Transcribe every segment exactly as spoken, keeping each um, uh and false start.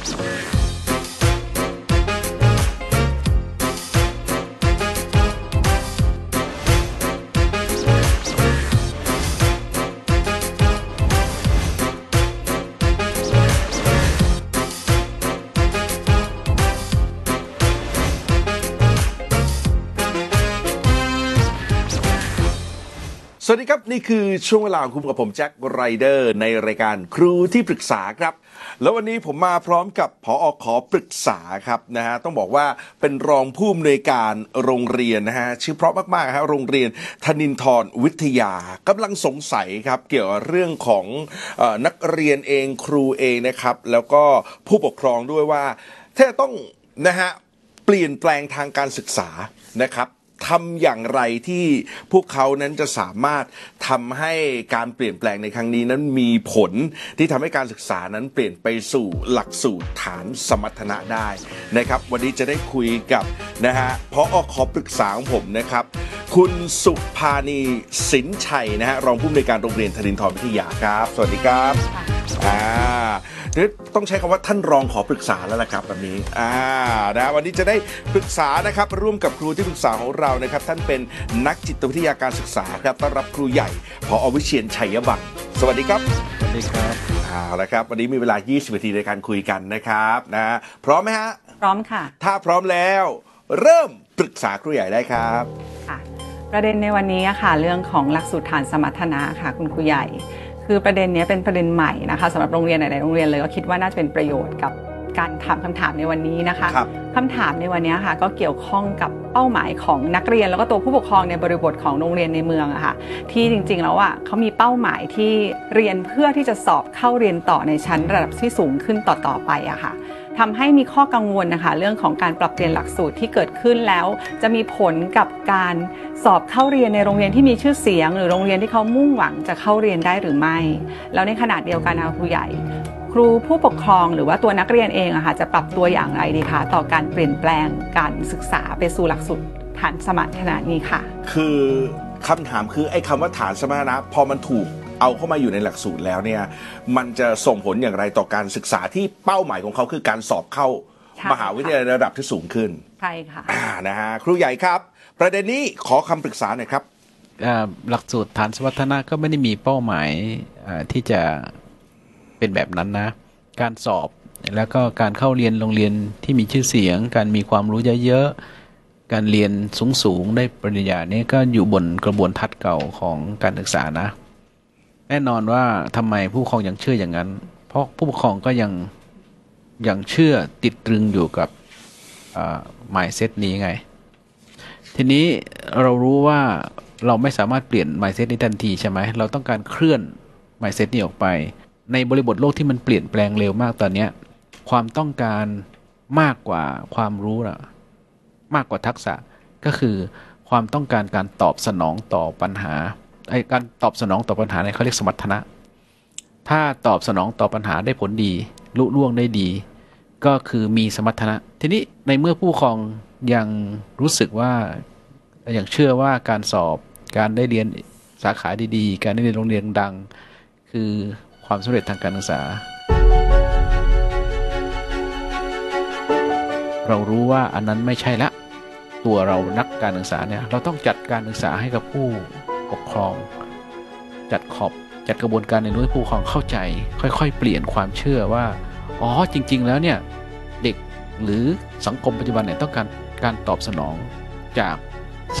สวัสดีครับนี่คือช่วงเวลาของคุณกับผมแจ็คไรเดอร์ในรายการครูที่ปรึกษาครับแล้ววันนี้ผมมาพร้อมกับผอ.ขอปรึกษาครับนะฮะต้องบอกว่าเป็นรองผู้อำนวยการโรงเรียนนะฮะชื่อเพราะมากๆฮะโรงเรียนธนินทรวิทยากำลังสงสัยครับเกี่ยวกับเรื่องของเอ่อนักเรียนเองครูเองนะครับแล้วก็ผู้ปกครองด้วยว่าถ้าต้องนะฮะเปลี่ยนแปลงทางการศึกษานะครับทำอย่างไรที่พวกเขานั้นจะสามารถทำให้การเปลี่ยนแปลงในครั้งนี้นั้นมีผลที่ทำให้การศึกษานั้นเปลี่ยนไปสู่หลักสูตรฐานสมรรถนะได้นะครับวันนี้จะได้คุยกับนะฮะผอ.ขอปรึกษาของผมนะครับคุณสุภานีสินชัยนะฮะรองผู้อำนวยการโรงเรียนธนินทรวิทยาครับสวัสดีครับอ่าต้องใช้คำว่าท่านรองขอปรึกษาแล้วล่ะครับแบบนี้อ่านะวันนี้จะได้ปรึกษานะครับร่วมกับครูที่ปรึกษาของเรานะครับท่านเป็นนักจิตวิทยาการศึกษาครับต้อนรับครูใหญ่ผอ.วิเชียรชัยบังสวัสดีครับสวัสดีครับเอาละครับวันนี้มีเวลายี่สิบนาทีในการคุยกันนะครับนะพร้อมไหมฮะพร้อมค่ะถ้าพร้อมแล้วเริ่มปรึกษาครูใหญ่ได้ครับค่ะประเด็นในวันนี้ค่ะเรื่องของหลักสูตรฐานสมรรถนะค่ะคุณครูใหญ่คือประเด็นนี้เป็นประเด็นใหม่นะคะสำหรับโรงเรียนหลายๆโรงเรียนเลยก็คิดว่าน่าจะเป็นประโยชน์กับการถามคำถามในวันนี้นะคะ ค, คำถามในวันนี้ค่ะก็เกี่ยวข้องกับเป้าหมายของนักเรียนแล้วก็ตัวผู้ปกครองในบริบทของโรงเรียนในเมืองอะค่ะที่จริงๆแล้วอะเขามีเป้าหมายที่เรียนเพื่อที่จะสอบเข้าเรียนต่อในชั้นระดับที่สูงขึ้นต่อๆไปอะค่ะทำให้มีข้อกังวลนะคะเรื่องของการปรับเปลี่ยนหลักสูตรที่เกิดขึ้นแล้วจะมีผลกับการสอบเข้าเรียนในโรงเรียนที่มีชื่อเสียงหรือโรงเรียนที่เขามุ่งหวังจะเข้าเรียนได้หรือไม่แล้วในขณะเดียวกันครูใหญ่ครูผู้ปกครองหรือว่าตัวนักเรียนเองอะค่ะจะปรับตัวอย่างไรดีคะต่อการเปลี่ยนแปลงการศึกษาไปสู่หลักสูตรฐานสมรรถนะนี้ค่ะคือคำถามคือไอ้คำว่าฐานสมรรถนะพอมันถูกเอาเข้ามาอยู่ในหลักสูตรแล้วเนี่ยมันจะส่งผลอย่างไรต่อการศึกษาที่เป้าหมายของเขาคือการสอบเข้ามหาวิทยาลัยระดับที่สูงขึ้นใช่ค่ะนะฮะครูใหญ่ครับประเด็นนี้ขอคำปรึกษาหน่อยครับหลักสูตรฐานสมรรถนะก็ไม่ได้มีเป้าหมายที่จะเป็นแบบนั้นนะการสอบแล้วก็การเข้าเรียนโรงเรียนที่มีชื่อเสียงการมีความรู้เยอะๆการเรียนสูงๆได้ปริญญาเนี่ยก็อยู่บนกระบวนทัศน์เก่าของการศึกษานะแน่นอนว่าทำไมผู้ปกครองยังเชื่ออย่างนั้นเพราะผู้ปกครองก็ยังยังเชื่อติดตรึงอยู่กับหมายเซตนี้ไงทีนี้เรารู้ว่าเราไม่สามารถเปลี่ยนหมายเซตนี้ทันทีใช่ไหมเราต้องการเคลื่อนหมายเซตนี้ออกไปในบริบทโลกที่มันเปลี่ยนแปลงเร็วมากตอนนี้ความต้องการมากกว่าความรู้นะมากกว่าทักษะก็คือความต้องการการตอบสนองต่อปัญหาไอการตอบสนองต่อปัญหาเนี่ยเขาเรียกสมรรถนะถ้าตอบสนองต่อปัญหาได้ผลดีลุล่วงได้ดีก็คือมีสมรรถนะทีนี้ในเมื่อผู้ปกครองยังรู้สึกว่ายังเชื่อว่าการสอบการได้เรียนสาขาดีๆการได้เรียนโรงเรียนดังคือความสำเร็จทางการศึกษาเรารู้ว่าอันนั้นไม่ใช่ละตัวเรานักการศึกษาเนี่ยเราต้องจัดการศึกษาให้กับผู้ปกครองจัดขอบจัดกระบวนการในนู้นผู้ปกครองเข้าใจค่อยๆเปลี่ยนความเชื่อว่าอ๋อจริงๆแล้วเนี่ยเด็กหรือสังคมปัจจุบันเนี่ยต้องการการตอบสนองจาก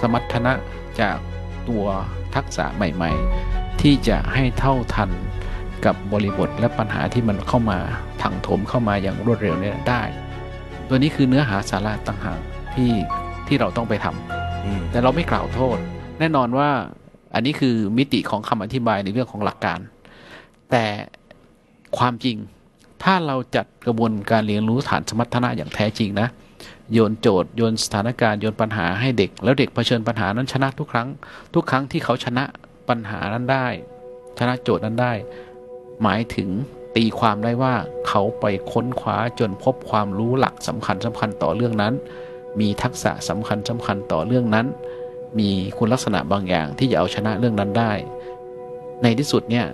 สมรรถนะจากตัวทักษะใหม่ๆที่จะให้เท่าทันกับบริบทและปัญหาที่มันเข้ามาถังถมเข้ามาอย่างรวดเร็วเนี่ยได้ตัวนี้คือเนื้อหาสาระต่างหากที่ที่เราต้องไปทำแต่เราไม่กล่าวโทษแน่นอนว่าอันนี้คือมิติของคำอธิบายในเรื่องของหลักการแต่ความจริงถ้าเราจัดกระบวนการเรียนรู้ฐานสมรรถนะอย่างแท้จริงนะโยนโจทย์โยนสถานการณ์โยนปัญหาให้เด็กแล้วเด็กเผชิญปัญหานั้นชนะทุกครั้งทุกครั้งที่เขาชนะปัญหานั้นได้ชนะโจทย์นั้นได้หมายถึงตีความได้ว่าเขาไปค้นคว้าจนพบความรู้หลักสำคัญสำคัญต่อเรื่องนั้นมีทักษะสำคัญสำคัญต่อเรื่องนั้นมีคุณลักษณะบางอย่างที่จะเอาชนะเรื่องนั้นได้ในที่สุดเนี่ย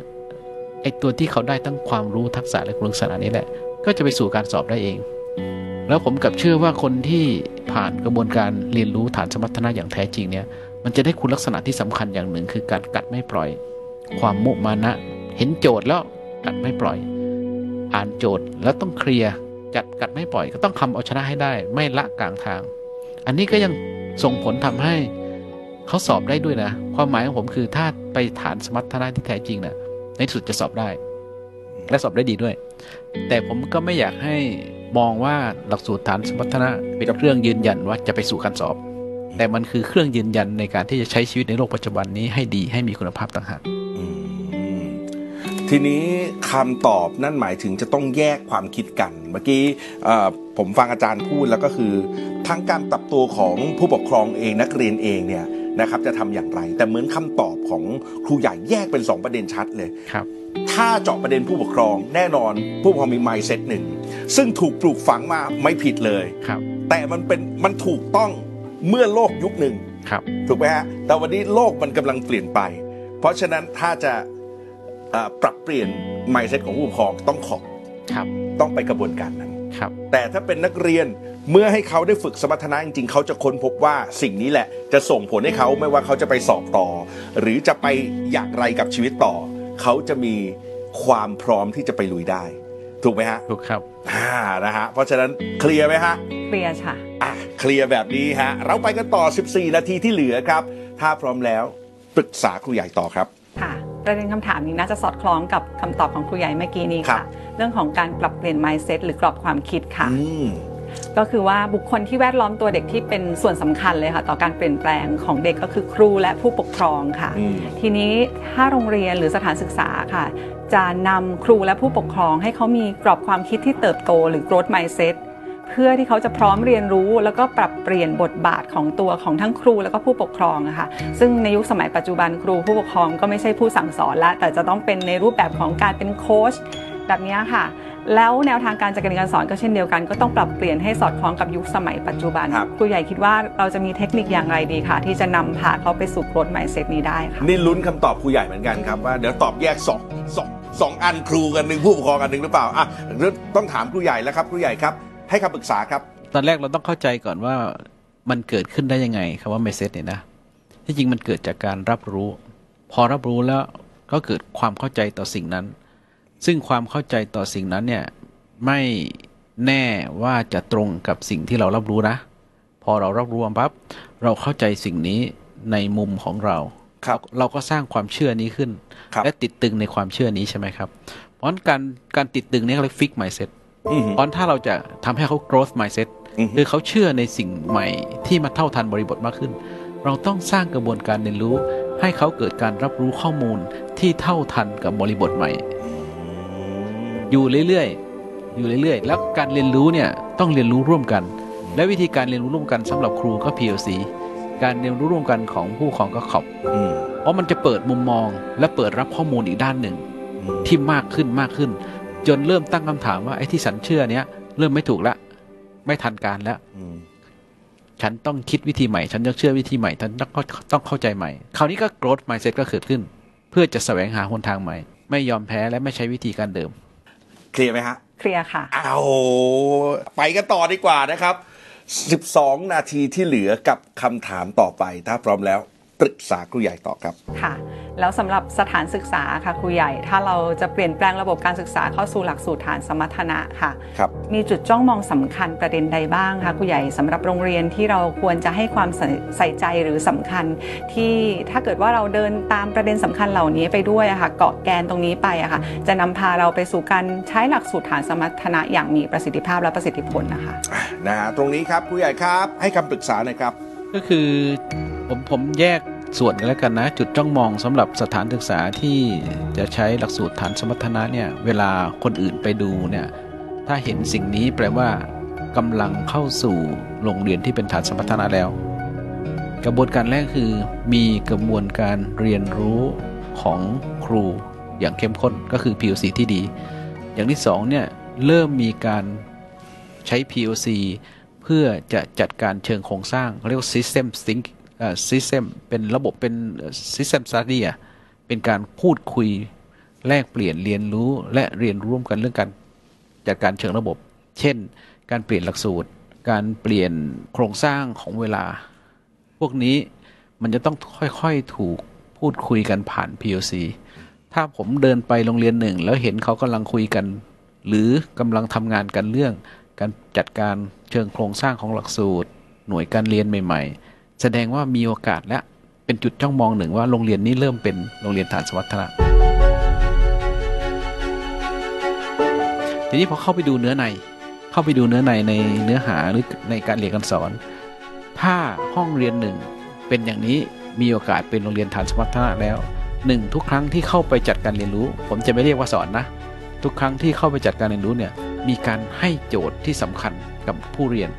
อ้ตัวที่เขาได้ทั้งความรู้ทักษะและคุณลักษณะนี้แหละก็จะไปสู่การสอบได้เองแล้วผมกับเชื่อว่าคนที่ผ่านกระบวนการเรียนรู้ฐานสมรรถนะอย่างแท้จริงเนี่ยมันจะได้คุณลักษณะที่สำคัญอย่างหนึ่งคือการกัดไม่ปล่อยความมุมานะเห็นโจทย์แล้วกัดไม่ปล่อยอ่านโจทย์แล้วต้องเคลียร์จัดกัดไม่ปล่อยก็ต้องคำเอาชนะให้ได้ไม่ละกลางทางอันนี้ก็ยังส่งผลทำให้เขาสอบได้ด้วยนะความหมายของผมคือถ้าไปฐานสมรรถนะที่แท้จริงนะในที่สุดจะสอบได้และสอบได้ดีด้วยแต่ผมก็ไม่อยากให้มองว่าหลักสูตรฐานสมรรถนะเป็นเครื่องยืนยันว่าจะไปสู่การสอบแต่มันคือเครื่องยืนยันในการที่จะใช้ชีวิตในโลกปัจจุบันนี้ให้ดีให้มีคุณภาพต่างหากทีนี้คำตอบนั่นหมายถึงจะต้องแยกความคิดกันเมื่อกี้ผมฟังอาจารย์พูดแล้วก็คือทั้งการปรับตัวของผู้ปกครองเองนักเรียนเองเนี่ยนะครับจะทำอย่างไรแต่เหมือนคำตอบของครูใหญ่แยกเป็นสองประเด็นชัดเลยครับถ้าเจาะประเด็นผู้ปกครองแน่นอนผู้ปกครองมี mindset หนึ่งซึ่งถูกปลูกฝังมาไม่ผิดเลยครับแต่มันเป็นมันถูกต้องเมื่อโลกยุคหนึ่งครับถูกไหมฮะแต่วันนี้โลกมันกำลังเปลี่ยนไปเพราะฉะนั้นถ้าจะปรับเปลี่ยน mindset ของผู้ปกครองต้องขอบครับต้องไปกระบวนการนั้นครับแต่ถ้าเป็นนักเรียนเมื่อให้เขาได้ฝึกสมรรถนะจริงๆเขาจะค้นพบว่าสิ่งนี้แหละจะส่งผลให้เขาไม่ว่าเขาจะไปสอบต่อหรือจะไปอย่างไรกับชีวิตต่อเขาจะมีความพร้อมที่จะไปลุยได้ถูกไหมฮะถูกครับอ่านะฮะเพราะฉะนั้นเคลียร์ไหมฮะเคลียร์ค่ะอ่ะเคลียร์แบบนี้ฮะเราไปกันต่อสิบสี่นาทีที่เหลือครับถ้าพร้อมแล้วปรึกษาครูใหญ่ต่อครับค่ะประเด็นคำถามนี้น่าจะสอดคล้องกับคำตอบของครูใหญ่เมื่อกี้นี้ค่ะเรื่องของการปรับเปลี่ยน mindset หรือกรอบความคิดค่ะก็คือว่าบุคคลที่แวดล้อมตัวเด็กที่เป็นส่วนสำคัญเลยค่ะต่อการเปลี่ยนแปลงของเด็กก็คือครูและผู้ปกครองค่ะทีนี้ถ้าโรงเรียนหรือสถานศึกษาค่ะจะนำครูและผู้ปกครองให้เขามีกรอบความคิดที่เติบโตหรือ growth mindset เพื่อที่เขาจะพร้อมเรียนรู้แล้วก็ปรับเปลี่ยนบทบาทของตัวของทั้งครูและก็ผู้ปกครองค่ะซึ่งในยุคสมัยปัจจุบันครูผู้ปกครองก็ไม่ใช่ผู้สั่งสอนละแต่จะต้องเป็นในรูปแบบของการเป็นโค้ชแบบนี้ค่ะแล้วแนวทางการจัดการเรียนการสอนก็เช่นเดียวกันก็ต้องปรับเปลี่ยนให้สอดคล้องกับยุคสมัยปัจจุบันครูใหญ่คิดว่าเราจะมีเทคนิคอย่างไรดีค่ะที่จะนำพาเขาไปสู่โกรธ mindset นี้ได้ค่ะนี่ลุ้นคำตอบครูใหญ่เหมือนกันครับว่าเดี๋ยวตอบแยกสองสองสองอันครูกันหนึ่งผู้ปกครองกันหนึ่งหรือเปล่าอ่ะต้องถามครูใหญ่แล้วครับครูใหญ่ครับให้คำปรึกษาครับตอนแรกเราต้องเข้าใจก่อนว่ามันเกิดขึ้นได้ยังไงคำว่า mindset เนี่ยนะที่จริงมันเกิดจากการรับรู้พอรับรู้แล้วก็เกิดความเข้าใจต่อสิ่งนั้นซึ่งความเข้าใจต่อสิ่งนั้นเนี่ยไม่แน่ว่าจะตรงกับสิ่งที่เรารับรู้นะพอเรารับรู้ปั๊บเราเข้าใจสิ่งนี้ในมุมของเราครับเราก็สร้างความเชื่อนี้ขึ้นและติดตึงในความเชื่อนี้ใช่ไหมครับเพราะการการติดตึงนี้เรียกฟิกไมเซ็ตเพราะถ้าเราจะทำให้เขาโกรธไมเซ็ตคือเขาเชื่อในสิ่งใหม่ที่มาเท่าทันบริบทมากขึ้นเราต้องสร้างกระบวนการเรียนรู้ให้เขาเกิดการรับรู้ข้อมูลที่เท่าทันกับบริบทใหม่อยู่เรื่อยๆอยู่เรื่อยๆแล้วการเรียนรู้เนี่ยต้องเรียนรู้ร่วมกันและวิธีการเรียนรู้ร่วมกันสำหรับครูก็ พี แอล ซี การเรียนรู้ร่วมกันของผู้ปกครองก็ขอบเพราะมันจะเปิดมุมมองและเปิดรับข้อมูลอีกด้านหนึ่งที่มากขึ้นมากขึ้นจนเริ่มตั้งคำถามว่าไอ้ที่ฉันเชื่อเนี้ยเริ่มไม่ถูกละไม่ทันการแล้วฉันต้องคิดวิธีใหม่ฉันต้องเชื่อวิธีใหม่ฉันต้องต้องเข้าใจใหม่คราวนี้ก็โกรธ mindset ก็เกิดขึ้นเพื่อจะแสวงหาหนทางใหม่ไม่ยอมแพ้และไม่ใช้วิธีการเดิมเคลียร์ไหมฮะเคลียร์ค่ะเอาไปกันต่อดีกว่านะครับสิบสองนาทีที่เหลือกับคำถามต่อไปถ้าพร้อมแล้วปรึกษาครูใหญ่ต่อครับค่ะแล้วสำหรับสถานศึกษาค่ะครูใหญ่ถ้าเราจะเปลี่ยนแปลงระบบการศึกษาเข้าสู่หลักสูตรฐานสมรรถนะค่ะครับมีจุดจ้องมองสำคัญประเด็นใดบ้างคะครูใหญ่สำหรับโรงเรียนที่เราควรจะให้ความใส่ใจหรือสำคัญที่ถ้าเกิดว่าเราเดินตามประเด็นสำคัญเหล่านี้ไปด้วยค่ะเกาะแกนตรงนี้ไปอะค่ะจะนำพาเราไปสู่การใช้หลักสูตรฐานสมรรถนะอย่างมีประสิทธิภาพและประสิทธิผลนะคะนะฮะตรงนี้ครับครูใหญ่ครับให้คำปรึกษาหน่อยครับก็คือผมผมแยกส่วนกันแล้วกันนะจุดจ้องมองสำหรับสถานศึกษาที่จะใช้หลักสูตรฐานสมรรถนะเนี่ยเวลาคนอื่นไปดูเนี่ยถ้าเห็นสิ่งนี้แปลว่ากำลังเข้าสู่โรงเรียนที่เป็นฐานสมรรถนะแล้วกระบวนการแรกคือมีกระบวนการเรียนรู้ของครูอย่างเข้มข้นก็คือ พี แอล ซี ที่ดีอย่างที่สองเนี่ยเริ่มมีการใช้ พี แอล ซี เพื่อจะจัดการเชิงโครงสร้างเรียกว่า System Thinkingซิสเต็มเป็นระบบเป็นซิสเต็มสตัดดี้อ่ะเป็นการพูดคุย แลกเปลี่ยนเรียนรู้และเรียนร่วมกันเรื่องการจัดการเชิงระบบเช่นการเปลี่ยนหลักสูตรการเปลี่ยนโครงสร้างของเวลาพวกนี้มันจะต้องค่อยๆถูกพูดคุยกันผ่าน พี แอล ซี ถ้าผมเดินไปโรงเรียนหนึ่งแล้วเห็นเขากำลังคุยกันหรือกำลังทำงานกันเรื่องการจัดการเชิงโครงสร้างของหลักสูตรหน่วยการเรียนใหม่ๆแสดงว่ามีโอกาสและเป็นจุดจ้องมองหนึ่งว่าโรงเรียนนี้เริ่มเป็นโรงเรียนฐานสวัสดินะทีนี้พอเข้าไปดูเนื้อในเข้าไปดูเนื้อในในเนื้อหาหรือในการเรียนการสอนถ้าห้องเรียนหนึ่งเป็นอย่างนี้มีโอกาสเป็นโรงเรียนฐานสวัสดินะแล้วหนึ่งทุกครั้งที่เข้าไปจัดการเรียนรู้ผมจะไม่เรียกว่าสอนนะทุกครั้งที่เข้าไปจัดการเรียนรู้เนี่ยมีการให้โจทย์ที่สำคัญกับผู้เรียน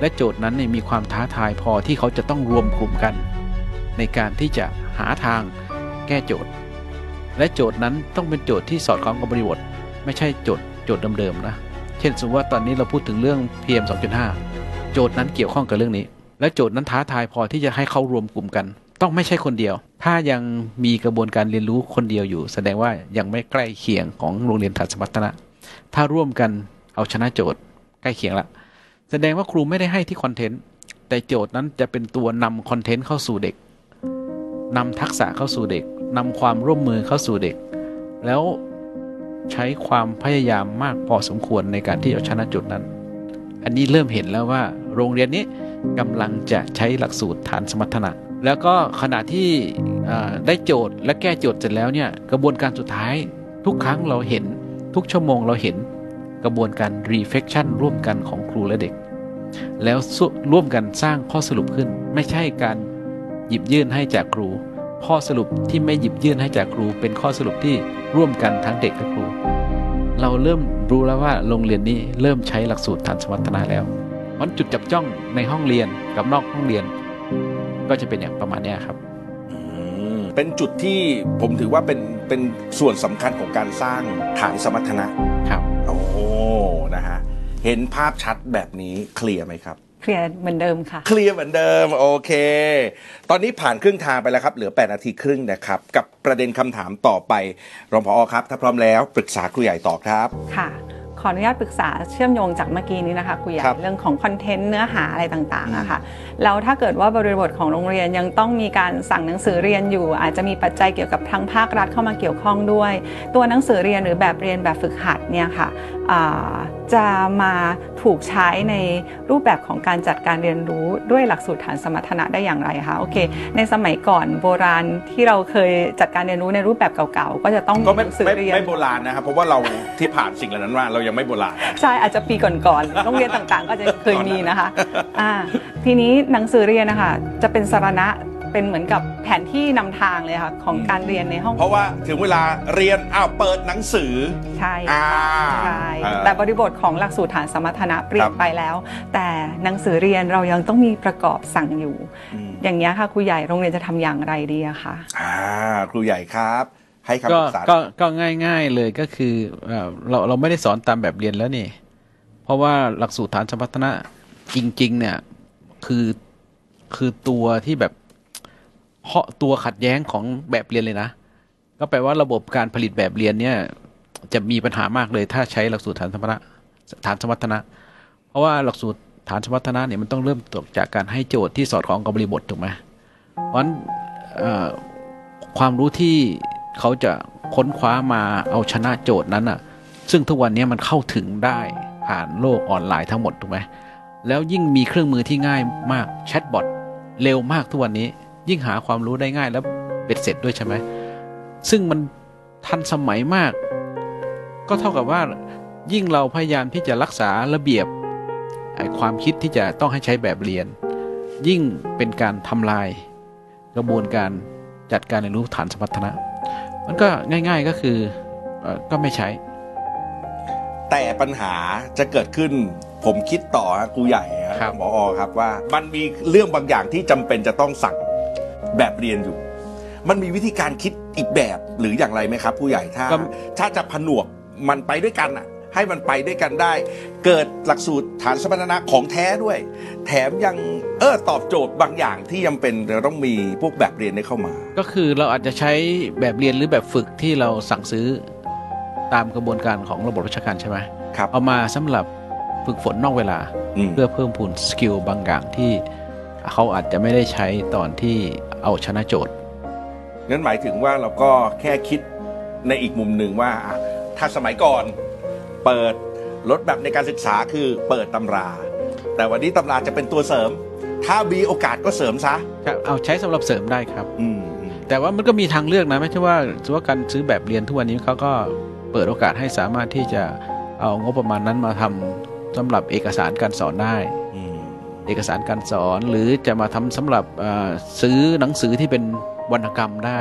และโจทย์นั้นเนี่ยมีความท้าทายพอที่เขาจะต้องรวมกลุ่มกันในการที่จะหาทางแก้โจทย์และโจทย์นั้นต้องเป็นโจทย์ที่สอดคล้องกับบริบทไม่ใช่โจทย์โจทย์เดิมๆนะเช่นสมมติว่าตอนนี้เราพูดถึงเรื่อง พี เอ็ม สองจุดห้า โจทย์นั้นเกี่ยวข้องกับเรื่องนี้และโจทย์นั้นท้าทายพอที่จะให้เขารวมกลุ่มกันต้องไม่ใช่คนเดียวถ้ายังมีกระบวนการเรียนรู้คนเดียวอยู่แสดงว่ายังไม่ใกล้เคียงของโรงเรียนฐานสมรรถนะถ้าร่วมกันเอาชนะโจทย์ใกล้เคียงละแสดงว่าครูไม่ได้ให้ที่คอนเทนต์แต่โจทย์นั้นจะเป็นตัวนำคอนเทนต์เข้าสู่เด็กนำทักษะเข้าสู่เด็กนำความร่วมมือเข้าสู่เด็กแล้วใช้ความพยายามมากพอสมควรในการที่เอาชนะโจทย์นั้นอันนี้เริ่มเห็นแล้วว่าโรงเรียนนี้กำลังจะใช้หลักสูตรฐานสมรรถนะแล้วก็ขณะที่ได้โจทย์และแก้โจทย์เสร็จแล้วเนี่ยกระบวนการสุดท้ายทุกครั้งเราเห็นทุกชั่วโมงเราเห็นกระบวนการ reflection ร่วมกันของครูและเด็กแล้วร่วมกันสร้างข้อสรุปขึ้นไม่ใช่การหยิบยื่นให้จากครูข้อสรุปที่ไม่หยิบยื่นให้จากครูเป็นข้อสรุปที่ร่วมกันทั้งเด็กและครูเราเริ่มรู้แล้วว่าโรงเรียนนี้เริ่มใช้หลักสูตรฐานสมรรถนะแล้ววันจุดจับจ้องในห้องเรียนกับนอกห้องเรียนก็จะเป็นอย่างประมาณนี้ครับเป็นจุดที่ผมถือว่าเป็นเป็นส่วนสำคัญของการสร้างฐานสมรรถนะครับโอ้นะฮะเห็นภาพชัดแบบนี้เคลียร์ไหมครับเคลียร์เหมือนเดิมค่ะเคลียร์เหมือนเดิมโอเคตอนนี้ผ่านครึ่งทางไปแล้วครับเหลือแปดนาทีครึ่งนะครับกับประเด็นคำถามต่อไปรองผอ.ครับถ้าพร้อมแล้วปรึกษาครูใหญ่ต่อครับค่ะขออนุญาตปรึกษาเชื่อมโยงจากเมื่อกี้นี้นะคะครูใหญ่เรื่องของคอนเทนต์เนื้อหาอะไรต่างๆนะคะแล้วถ้าเกิดว่าบริบทของโรงเรียนยังต้องมีการสั่งหนังสือเรียนอยู่อาจจะมีปัจจัยเกี่ยวกับทางภาครัฐเข้ามาเกี่ยวข้องด้วยตัวหนังสือเรียนหรือแบบเรียนแบบฝึกหัดเนี่ยค่ะจะมาถูกใช้ในรูปแบบของการจัดการเรียนรู้ด้วยหลักสูตรฐานสมรรถนะได้อย่างไรคะโอเคในสมัยก่อนโบราณที่เราเคยจัดการเรียนรู้ในรูปแบบเก่าๆก็จะต้องหนังสือเรียนไม่โบราณนะครับเพราะว่าเราที่ผ่านสิ่งเหล่านั้นมาเรายังไม่โบราณใช่อาจจะปีก่อนๆโรงเรียนต่างๆก็จะเคยมีนะคะทีนี้หนังสือเรียนนะคะจะเป็นสรณะเป็นเหมือนกับแผนที่นำทางเลยค่ะของการเรียนในห้องเพราะว่าถึงเวลาเรียนอ้าวเปิดหนังสือใช่ใช่แต่บริบทของหลักสูตรฐานสมรรถนะเปลี่ยนไปแล้วแต่หนังสือเรียนเรายังต้องมีประกอบสั่งอยู่อย่างนี้ค่ะครูใหญ่โรงเรียนจะทำอย่างไรดีอะคะครูใหญ่ครับให้คำปรึกษาก็ง่ายๆเลยก็คือเราเราไม่ได้สอนตามแบบเรียนแล้วนี่เพราะว่าหลักสูตรฐานสมรรถนะจริงๆเนี่ยคือคือตัวที่แบบเพราะตัวขัดแย้งของแบบเรียนเลยนะก็แปลว่าระบบการผลิตแบบเรียนเนี่ยจะมีปัญหามากเลยถ้าใช้หลักสูตรฐานสมรรถนะฐานสมรรถนะเพราะว่าหลักสูตรฐานสมรรถนะเนี่ยมันต้องเริ่มต้นจากการให้โจทย์ที่สอดคล้องกับบริบทถูกไหมเพราะฉะนั้นความรู้ที่เขาจะค้นคว้ามาเอาชนะโจทย์นั้นอ่ะซึ่งทุกวันนี้มันเข้าถึงได้ผ่านโลกออนไลน์ทั้งหมดถูกไหมแล้วยิ่งมีเครื่องมือที่ง่ายมากแชทบอทเร็วมากทุกวันนี้ยิ่งหาความรู้ได้ง่ายแล้วเบ็ดเสร็จด้วยใช่ไหมซึ่งมันทันสมัยมากก็เท่ากับว่ายิ่งเราพยายามที่จะรักษาระเบียบความคิดที่จะต้องให้ใช้แบบเรียนยิ่งเป็นการทำลายกระบวนการจัดการเรียนรู้ฐานสมรรถนะมันก็ง่ายๆก็คือก็ไม่ใช้แต่ปัญหาจะเกิดขึ้นผมคิดต่อครูใหญ่ครับหมออครับว่ามันมีเรื่องบางอย่างที่จำเป็นจะต้องสั่งแบบเรียนอยู่มันมีวิธีการคิดอีกแบบหรืออย่างไรไหมครับผู้ใหญ่ถ้าถ้าจะผนวกมันไปด้วยกันอ่ะ ให้มันไปด้วยกันได้เกิดหลักสูตรฐานสมรรถนะของแท้ด้วยแถมยังเออตอบโจทย์บางอย่างที่ยังเป็นต้องมีพวกแบบเรียนได้เข้ามาก็คือเราอาจจะใช้แบบเรียนหรือแบบฝึกที่เราสั่งซื้อตามกระบวนการของระบบราชการใช่ไหมครับเอามาสำหรับฝึกฝนนอกเวลาเพื่อเพิ่มพูนสกิลบางอย่างที่เขาอาจจะไม่ได้ใช้ตอนที่เอาชนะโจทย์นั่นหมายถึงว่าเราก็แค่คิดในอีกมุมหนึ่งว่าถ้าสมัยก่อนเปิดลดแบบในการศึกษาคือเปิดตำราแต่วันนี้ตำราจะเป็นตัวเสริมถ้ามีโอกาสก็เสริมซะเอาใช้สำหรับเสริมได้ครับอืมแต่ว่ามันก็มีทางเลือกนะไม่ใช่ว่าถือว่าการซื้อแบบเรียนทุกวันนี้เขาก็เปิดโอกาสให้สามารถที่จะเอางบประมาณนั้นมาทำสำหรับเอกสารการสอนได้เอกสารการสอนหรือจะมาทำสำหรับซื้อหนังสือที่เป็นวรรณกรรมได้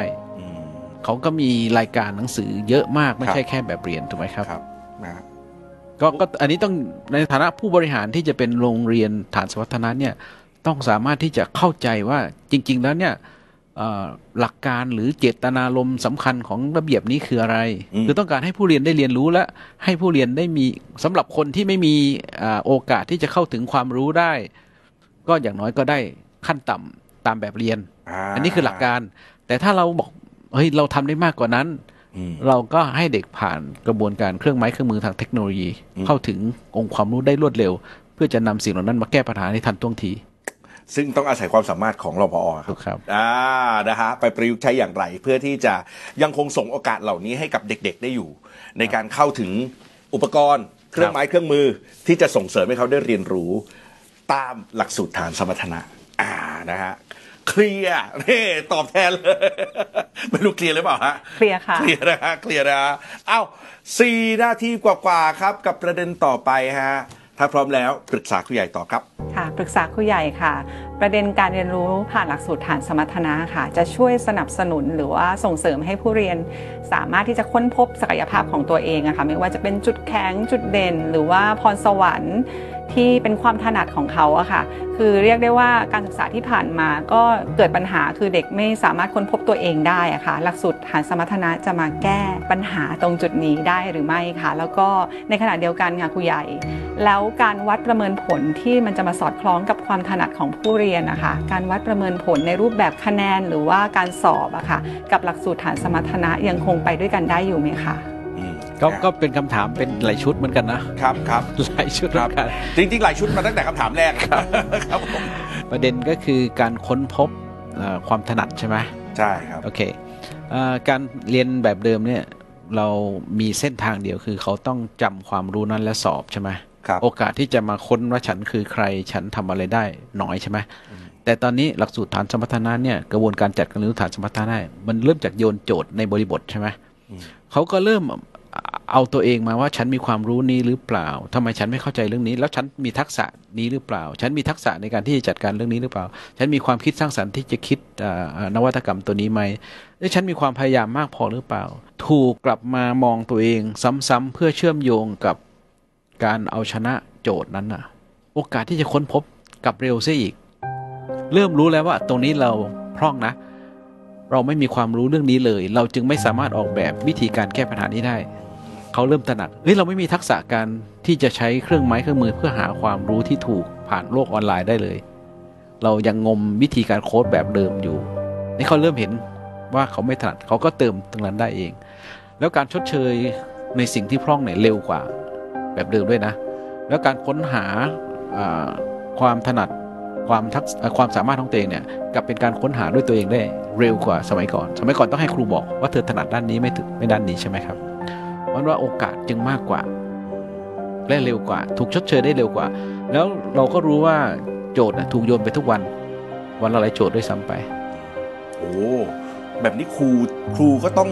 เขาก็มีรายการหนังสือเยอะมากไม่ใช่แค่แบบเรียนถูกไหมครับก็อันนี้ต้องในฐานะผู้บริหารที่จะเป็นโรงเรียนฐานสมรรถนะเนี่ยต้องสามารถที่จะเข้าใจว่าจริงๆแล้วเนี่ยหลักการหรือเจตนารมณ์สำคัญของระเบียบนี้คืออะไรคือต้องการให้ผู้เรียนได้เรียนรู้และให้ผู้เรียนได้มีสำหรับคนที่ไม่มีโอกาสที่จะเข้าถึงความรู้ได้ก็อย่างน้อยก็ได้ขั้นต่ำตามแบบเรียน อ, อันนี้คือหลักการแต่ถ้าเราบอกเฮ้ยเราทำได้มากกว่านั้นเราก็ให้เด็กผ่านกระบวนการเครื่องไม้เครื่องมือทางเทคโนโลยีเข้าถึงองค์ความรู้ได้รวดเร็วเพื่อจะนำสิ่งเหล่านั้นมาแก้ปัญหาให้ทันท่วงทีซึ่งต้องอาศัยความสามารถของรพอ.ครับครับอ่านะฮะไปประยุกต์ใช้อย่างไรเพื่อที่จะยังคงส่งโอกาสเหล่านี้ให้กับเด็กๆได้อยู่ในการเข้าถึงอุปกรณ์เครื่องไม้เครื่องมือที่จะส่งเสริมให้เขาได้เรียนรู้ตามหลักสูตรฐานสมรรถนะอ่านะฮะเคลียร์นี่ตอบแทนเลยไม่รู้เคลียร์หรือเปล่าฮะเคลียร์ค่ะเคลียร์นะฮะเคลียร์นะเอ้าสี่นาทีกว่าๆครับกับประเด็นต่อไปฮะถ้าพร้อมแล้วปรึกษาครูใหญ่ต่อครับค่ะปรึกษาครูใหญ่ค่ะประเด็นการเรียนรู้ผ่านหลักสูตรฐานสมรรถนะค่ะจะช่วยสนับสนุนหรือว่าส่งเสริมให้ผู้เรียนสามารถที่จะค้นพบศักยภาพของตัวเองอะค่ะไม่ว่าจะเป็นจุดแข็งจุดเด่นหรือว่าพรสวรรค์ที่เป็นความถนัดของเขาอะค่ะคือเรียกได้ว่าการศึกษาที่ผ่านมาก็เกิดปัญหาคือเด็กไม่สามารถค้นพบตัวเองได้อะค่ะหลักสูตรฐานสมรรถนะจะมาแก้ปัญหาตรงจุดนี้ได้หรือไม่ค่ะแล้วก็ในขณะเดียวกันค่ะครูใหญ่แล้วการวัดประเมินผลที่มันจะมาสอดคล้องกับความถนัดของผู้เรียนนะคะการวัดประเมินผลในรูปแบบคะแนนหรือว่าการสอบอะค่ะกับหลักสูตรฐานสมรรถนะยังคงไปด้วยกันได้อยู่ไหมคะก็ก็เป็นคำถามเป็นหลายชุดเหมือนกันนะครับครับหลายชุดครับจริงๆหลายชุดมาตั้งแต่คำถามแรกครับครับผมประเด็นก็คือการค้นพบความถนัดใช่ไหมใช่ครับโอเคการเรียนแบบเดิมเนี่ยเรามีเส้นทางเดียวคือเขาต้องจำความรู้นั้นและสอบใช่ไหมครับโอกาสที่จะมาค้นว่าฉันคือใครฉันทำอะไรได้น้อยใช่ไหมแต่ตอนนี้หลักสูตรฐานสมรรถนะเนี่ยกระบวนการจัดการเรียนรู้ฐานสมรรถนะมันเริ่มจากโยนโจทย์ในบริบทใช่ไหมเขาก็เริ่มเอาตัวเองมาว่าฉันมีความรู้นี้หรือเปล่าทำไมฉันไม่เข้าใจเรื่องนี้แล้วฉันมีทักษะนี้หรือเปล่าฉันมีทักษะในการที่จะจัดการเรื่องนี้หรือเปล่าฉันมีความคิดสร้างสรรค์ที่จะคิดนวัตกรรมตัวนี้ไหมและฉันมีความพยายามมากพอหรือเปล่าถูกกลับมามองตัวเองซ้ำๆเพื่อเชื่อมโยงกับการเอาชนะโจทย์นั้นน่ะโอกาสที่จะค้นพบกับเร็วซะอีกเริ่มรู้แล้วว่าตรงนี้เราพร่องนะเราไม่มีความรู้เรื่องนี้เลยเราจึงไม่สามารถออกแบบวิธีการแก้ปัญหานี้ได้เขาเริ่มตระหนักเฮ้ยเราไม่มีทักษะการที่จะใช้เครื่องไม้เครื่องมือเพื่อหาความรู้ที่ถูกผ่านโลกออนไลน์ได้เลยเรายังงมวิธีการโค้ดแบบเดิมอยู่นี่เขาเริ่มเห็นว่าเขาไม่ถนัดเขาก็เติมตรงนั้นได้เองแล้วการชดเชยในสิ่งที่พร่องเนี่ยเร็วกว่าแบบเดิมด้วยนะแล้วการค้นหาความถนัดความทักษะความสามารถของตัวเองเนี่ยกลับเป็นการค้นหาด้วยตัวเองได้เร็วกว่าสมัยก่อนสมัยก่อนต้องให้ครูบอกว่าเธอถนัดด้านนี้ไม่ถึงไม่ด้านนี้ใช่ไหมครับเพราะว่าโอกาสจึงมากกว่าและเร็วกว่าถูกชดเชยได้เร็วกว่าแล้วเราก็รู้ว่าโจทย์ถูกโยนไปทุกวันวันละหลายโจทย์ด้วยซ้ำไปโอ้แบบนี้ครูครูก็ต้อง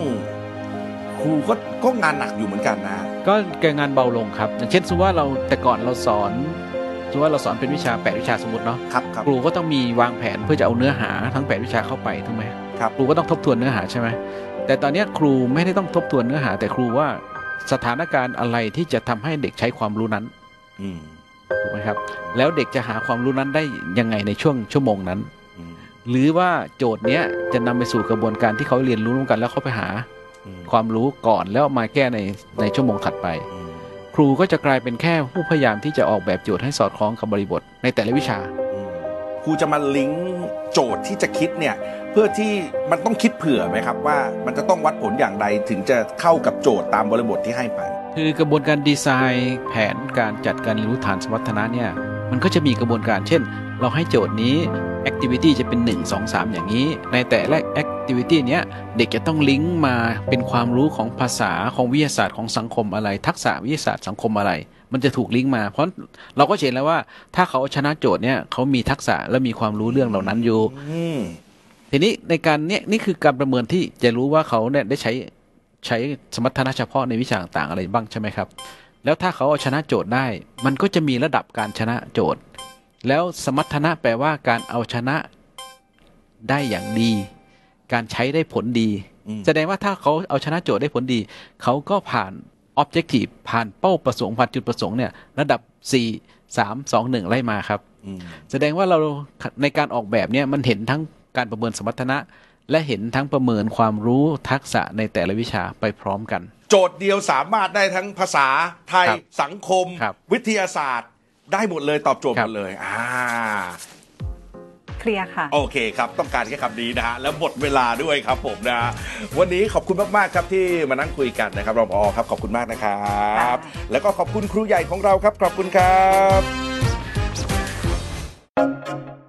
ครูก็ก็งานหนักอยู่เหมือนกันนะก็แกงานเบาลงครับอย่างเช่นสมมุติว่าเราแต่ก่อนเราสอนสมมุติว่าเราสอนเป็นวิชาแปดวิชาสมมติเนาะครับครูก็ต้องมีวางแผนเพื่อจะเอาเนื้อหาทั้งแปดวิชาเข้าไปถูกไหมครับครูก็ต้องทบทวนเนื้อหาใช่ไหมแต่ตอนนี้ครูไม่ได้ต้องทบทวนเนื้อหาแต่ครูว่าสถานการณ์อะไรที่จะทำให้เด็กใช้ความรู้นั้นถูกไหมครับแล้วเด็กจะหาความรู้นั้นได้ยังไงในช่วงชั่วโมงนั้นหรือว่าโจทย์เนี้ยจะนำไปสู่กระบวนการที่เขาเรียนรู้ร่วมกันแล้วเขาไปหาความรู้ก่อนแล้วมาแก้ในในชั่วโมงถัดไป ครูก็จะกลายเป็นแค่ผู้พยายามที่จะออกแบบโจทย์ให้สอดคล้องกับบริบทในแต่ละวิชาครูจะมาลิงก์โจทย์ที่จะคิดเนี่ยเพื่อที่มันต้องคิดเผื่อไหมครับว่ามันจะต้องวัดผลอย่างใดถึงจะเข้ากับโจทย์ตามบริบทที่ให้ไปคือกระบวนการดีไซน์แผนการจัดการเรียนรู้ฐานสมรรถนะเนี่ยมันก็จะมีกระบวนการเช่นเราให้โจทย์นี้ activity จะเป็นหนึ่ง สอง สามอย่างนี้ในแต่ละ activity เนี้ยเด็กจะต้องลิงก์มาเป็นความรู้ของภาษาของวิทยาศาสตร์ของสังคมอะไรทักษะวิทยาศาสตร์สังคมอะไรมันจะถูกลิงก์มาเพราะเราก็เห็นแล้วว่าถ้าเขาชนะโจทย์เนี้ยเขามีทักษะและมีความรู้เรื่องเหล่านั้นอยู่ทีนี้ในการเนี้ยนี่คือการประเมินที่จะรู้ว่าเขาเนี่ยได้ใช้ใช้สมรรถนะเฉพาะในวิชาต่างๆอะไรบ้างใช่ไหมครับแล้วถ้าเขาเอาชนะโจทย์ได้มันก็จะมีระดับการชนะโจทย์แล้วสมรรถนะแปลว่าการเอาชนะได้อย่างดีการใช้ได้ผลดีแสดงว่าถ้าเขาเอาชนะโจทย์ได้ผลดีเขาก็ผ่าน objective ผ่านเป้าประสงค์ผ่านจุดประสงค์เนี่ยระดับสี่ สาม สอง หนึ่งไล่มาครับแสดงว่าเราในการออกแบบเนี่ยมันเห็นทั้งการประเมินสมรรถนะและเห็นทั้งประเมินความรู้ทักษะในแต่ละวิชาไปพร้อมกันโจทย์เดียวสามารถได้ทั้งภาษาไทยสังคมวิทยาศาสตร์ได้หมดเลยตอบโจทย์หมดเลยอ่าเคลียร์ค่ะโอเคครับต้องการแค่คำนี้นะฮะแล้วหมดเวลาด้วยครับผมนะวันนี้ขอบคุณมากๆครับที่มานั่งคุยกันนะครับรองผอครับขอบคุณมากนะครับแล้วก็ขอบคุณครูใหญ่ของเราครับขอบคุณครับ